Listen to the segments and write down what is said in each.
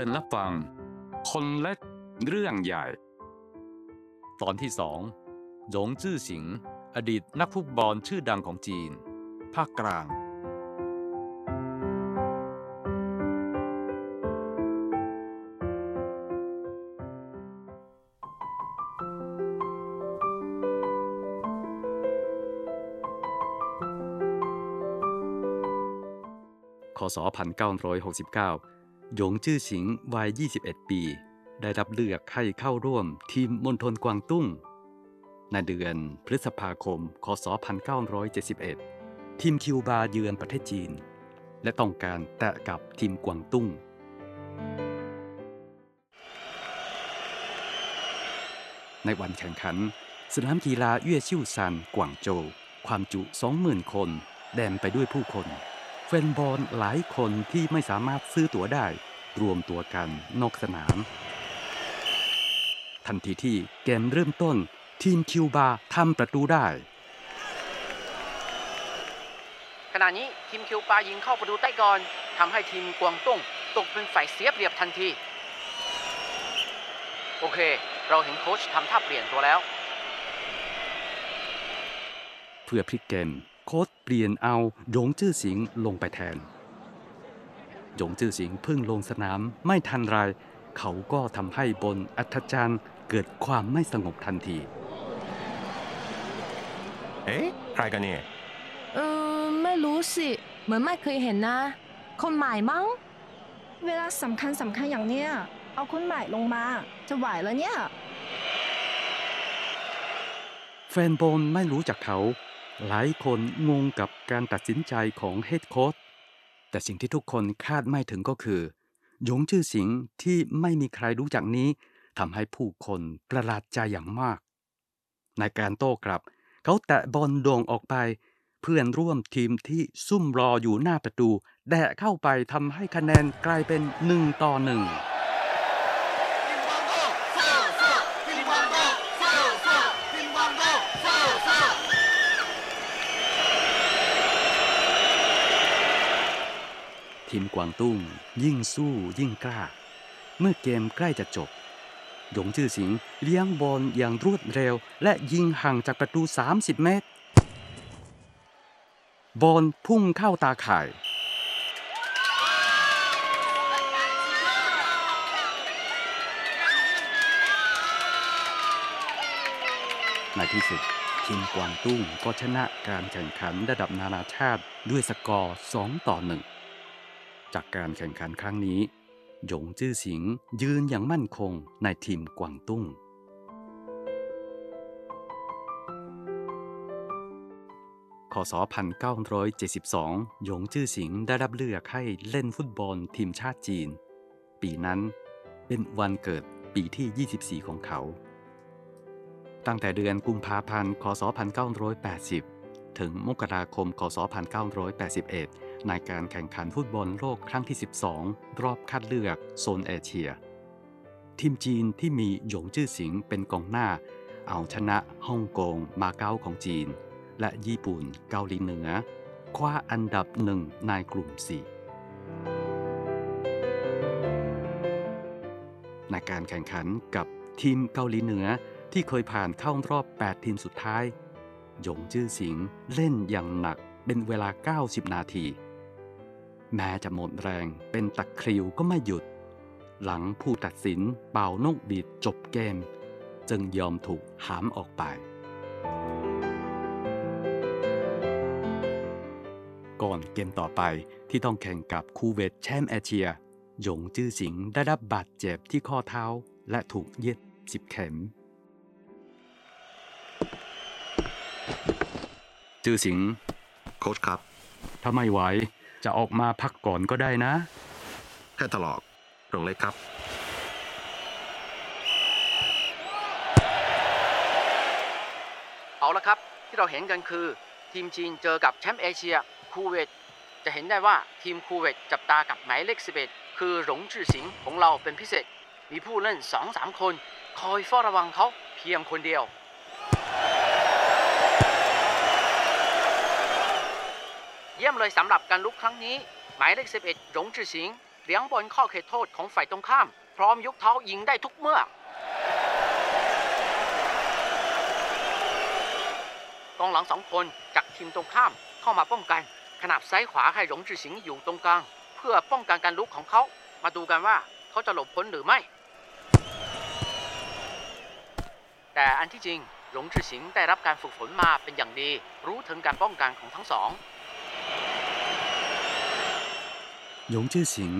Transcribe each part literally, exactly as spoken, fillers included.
ชิญรับฟังคนและเรื่องใหญ่ตอนที่สองหยงจื้อสิงอดีตนักฟุตบอลชื่อดังของจีนภาคกลางค.ศ. พันเก้าร้อยหกสิบเก้า หยงจื้อสิงวัยยี่สิบเอ็ดปีได้รับเลือกให้เข้าร่วมทีมมณฑลกวางตุ้งในเดือนพฤษภาคม ค.ศ. พันเก้าร้อยเจ็ดสิบเอ็ดทีมคิวบาเยือนประเทศจีนและต้องการแตะกับทีมกวางตุ้งในวันแข่งขันสนามกีฬาเย่อชิ่วซานกวางโจวความจุ สองหมื่น คนแดนไปด้วยผู้คนแฟนบอลหลายคนที่ไม่สามารถซื้อตั๋วได้รวมตัวกันนอกสนามทันทีที่เกมเริ่มต้นทีมคิวบาทำประตูได้ขณะนี้ทีมคิวบายิงเข้าประตูใต้ก่อนทำให้ทีมกวางตุ้งตกเป็นฝ่ายเสียเปรียบทันทีโอเคเราเห็นโค้ชทำท่าเปลี่ยนตัวแล้วเพื่อพลิกเกมโค้ชเปลี่ยนเอาหยงจื้อสิงลงไปแทนหยงจื้อสิงเพิ่งลงสนามไม่ทันไรเขาก็ทำให้บนอัศจรรย์เกิดความไม่สงบทันทีเอ๊ะใครกันเนี่ยเออไม่รู้สิเหมือนไม่เคยเห็นนะคนใหม่มั้งเวลาสำคัญสำคัญอย่างเนี้ยเอาคนใหม่ลงมาจะไหวแล้วเนี่ยแฟนบอลไม่รู้จักเขาหลายคนงงกับการตัดสินใจของเฮดโค้ชแต่สิ่งที่ทุกคนคาดไม่ถึงก็คือหยงจื้อสิงที่ไม่มีใครรู้จักนี้ทำให้ผู้คนประหลาดใจอย่างมากในการโต้กลับเขาแตะบอลโด่งออกไปเพื่อนร่วมทีมที่ซุ่มรออยู่หน้าประตูแดะเข้าไปทำให้คะแนนกลายเป็นหนึ่งต่อหนึ่งทีมกวางตุ้งยิ่งสู้ยิ่งกล้าเมื่อเกมใกล้จะจบหยงจื้อสิงเลี้ยงบอลอย่างรวดเร็วและยิงห่างจากประตูสามสิบเมตรบอลพุ่งเข้าตาข่ายในที่สุดทีมกวางตุ้งก็ชนะการแข่งขันระดับนานาชาติด้วยสกอร์สองต่อหนึ่งจากการแข่งขันครั้งนี้หยงจื้อสิงยืนอย่างมั่นคงในทีมกวางตุ้งค.ศ. พันเก้าร้อยเจ็ดสิบสองหยงจื้อสิงได้รับเลือกให้เล่นฟุตบอลทีมชาติจีนปีนั้นเป็นวันเกิดปีที่ยี่สิบสี่ของเขาตั้งแต่เดือนกุมภาพันธ์ค.ศ. พันเก้าร้อยแปดสิบถึงมกราคมค.ศ. พันเก้าร้อยแปดสิบเอ็ดในการแข่งขันฟุตบอลโลกครั้งที่สิบสองรอบคัดเลือกโซนเอเชียทีมจีนที่มีหยงจื้อสิงเป็นกองหน้าเอาชนะฮ่องกงมาเก๊าของจีนและญี่ปุ่นเกาหลีเหนือคว้าอันดับหนึ่งในกลุ่มสี่ในการแข่งขันกับทีมเกาหลีเหนือที่เคยผ่านเข้ารอบแปดทีมสุดท้ายหยงจื้อสิงเล่นอย่างหนักเป็นเวลาเก้าสิบนาทีแม้จะหมดแรงเป็นตะคริวก็ไม่หยุดหลังผู้ตัดสินเป่านกบีดจบเกมจึงยอมถูกหามออกไปก่อนเกมต่อไปที่ต้องแข่งกับคูเวตแชมป์เอเชียหยงจื้อสิงได้รับบาดเจ็บที่ข้อเท้าและถูกเย็บสิบเข็มจื้อสิงโค้ชครับถ้าไม่ไหวจะออกมาพักก่อนก็ได้นะแค่ตลอกลงเลยครับเอาละครับที่เราเห็นกันคือทีมจีนเจอกับแชมป์เอเชียคูเวตจะเห็นได้ว่าทีมคูเวตจับตากับหมายเลขสิบเอ็ดคือหลงจื้อสิงของเราเป็นพิเศษมีผู้เล่น สองถึงสาม คนคอยเฝ้าระวังเขาเพียงคนเดียวเยี่ยมเลยสำหรับการลุกครั้งนี้หมายเลขสิบเอ็ดหยงจื้อสิง เลี้ยงบอลเข้าเขตโทษของฝ่ายตรงข้ามพร้อมยกเท้ายิงได้ทุกเมื่อกองหลังสองคนจากทีมตรงข้ามเข้ามาป้องกันขนาบซ้ายขวาให้หลงจือสิงอยู่ตรงกลางเพื่อป้องกันการลุกของเขามาดูกันว่าเขาจะหลบพ้นหรือไม่แต่อันที่จริงหลงจือสิงได้รับการฝึกฝนมาเป็นอย่างดีรู้ถึงการป้องกันของทั้งสองหลงจือสิง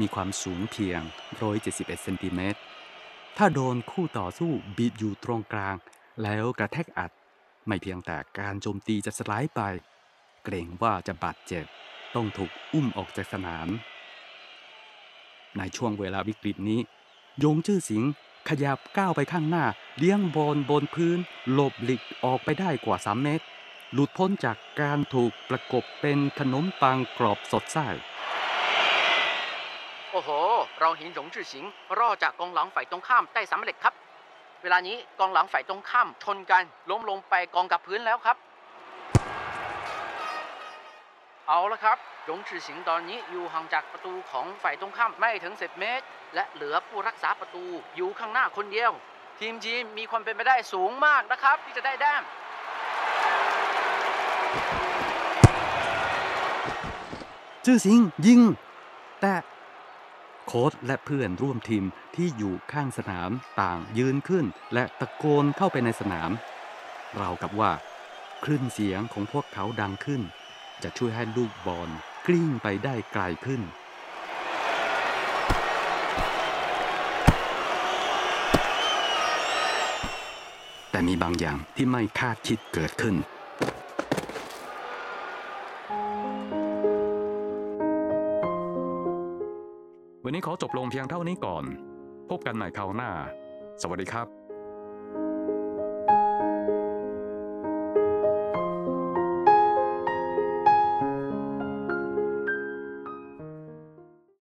มีความสูงเพียงหนึ่งร้อยเจ็ดสิบเอ็ดเซนติเมตรถ้าโดนคู่ต่อสู้บีบอยู่ตรงกลางแล้วกระแทกอัดไม่เพียงแต่การโจมตีจะสลายไปเกรงว่าจะบาดเจ็บต้องถูกอุ้มออกจากสนามในช่วงเวลาวิกฤตนี้หลงจือสิงขยับก้าวไปข้างหน้าเลี้ยงบอลบนพื้นหลบหลีกออกไปได้กว่าสามเมตรหลุดพ้นจากการถูกประกบเป็นขนมปังกรอบสดใสโอ้โหเราเห็นหลงจือสิงรอดจากกองหลังฝ่ายตรงข้ามได้สำเร็จครับเวลานี้กองหลังฝ่ายตรงข้ามชนกันล้มลงไปกองกับพื้นแล้วครับเอาละครับหลงจือสิงตอนนี้อยู่ห่างจากประตูของฝ่ายตรงข้ามไม่ถึงสิบเมตรและเหลือผู้รักษาประตูอยู่ข้างหน้าคนเดียวทีมจีนมีความเป็นไปได้สูงมากนะครับที่จะได้แต้มจือสิงยิงแต่โค้ชและเพื่อนร่วมทีมที่อยู่ข้างสนามต่างยืนขึ้นและตะโกนเข้าไปในสนามราวกับว่าคลื่นเสียงของพวกเขาดังขึ้นจะช่วยให้ลูกบอลกลิ้งไปได้ไกลขึ้นแต่มีบางอย่างที่ไม่คาดคิดเกิดขึ้นวันนี้ขอจบลงเพียงเท่านี้ก่อนพบกันใหม่คราวหน้าสวัสดีครับ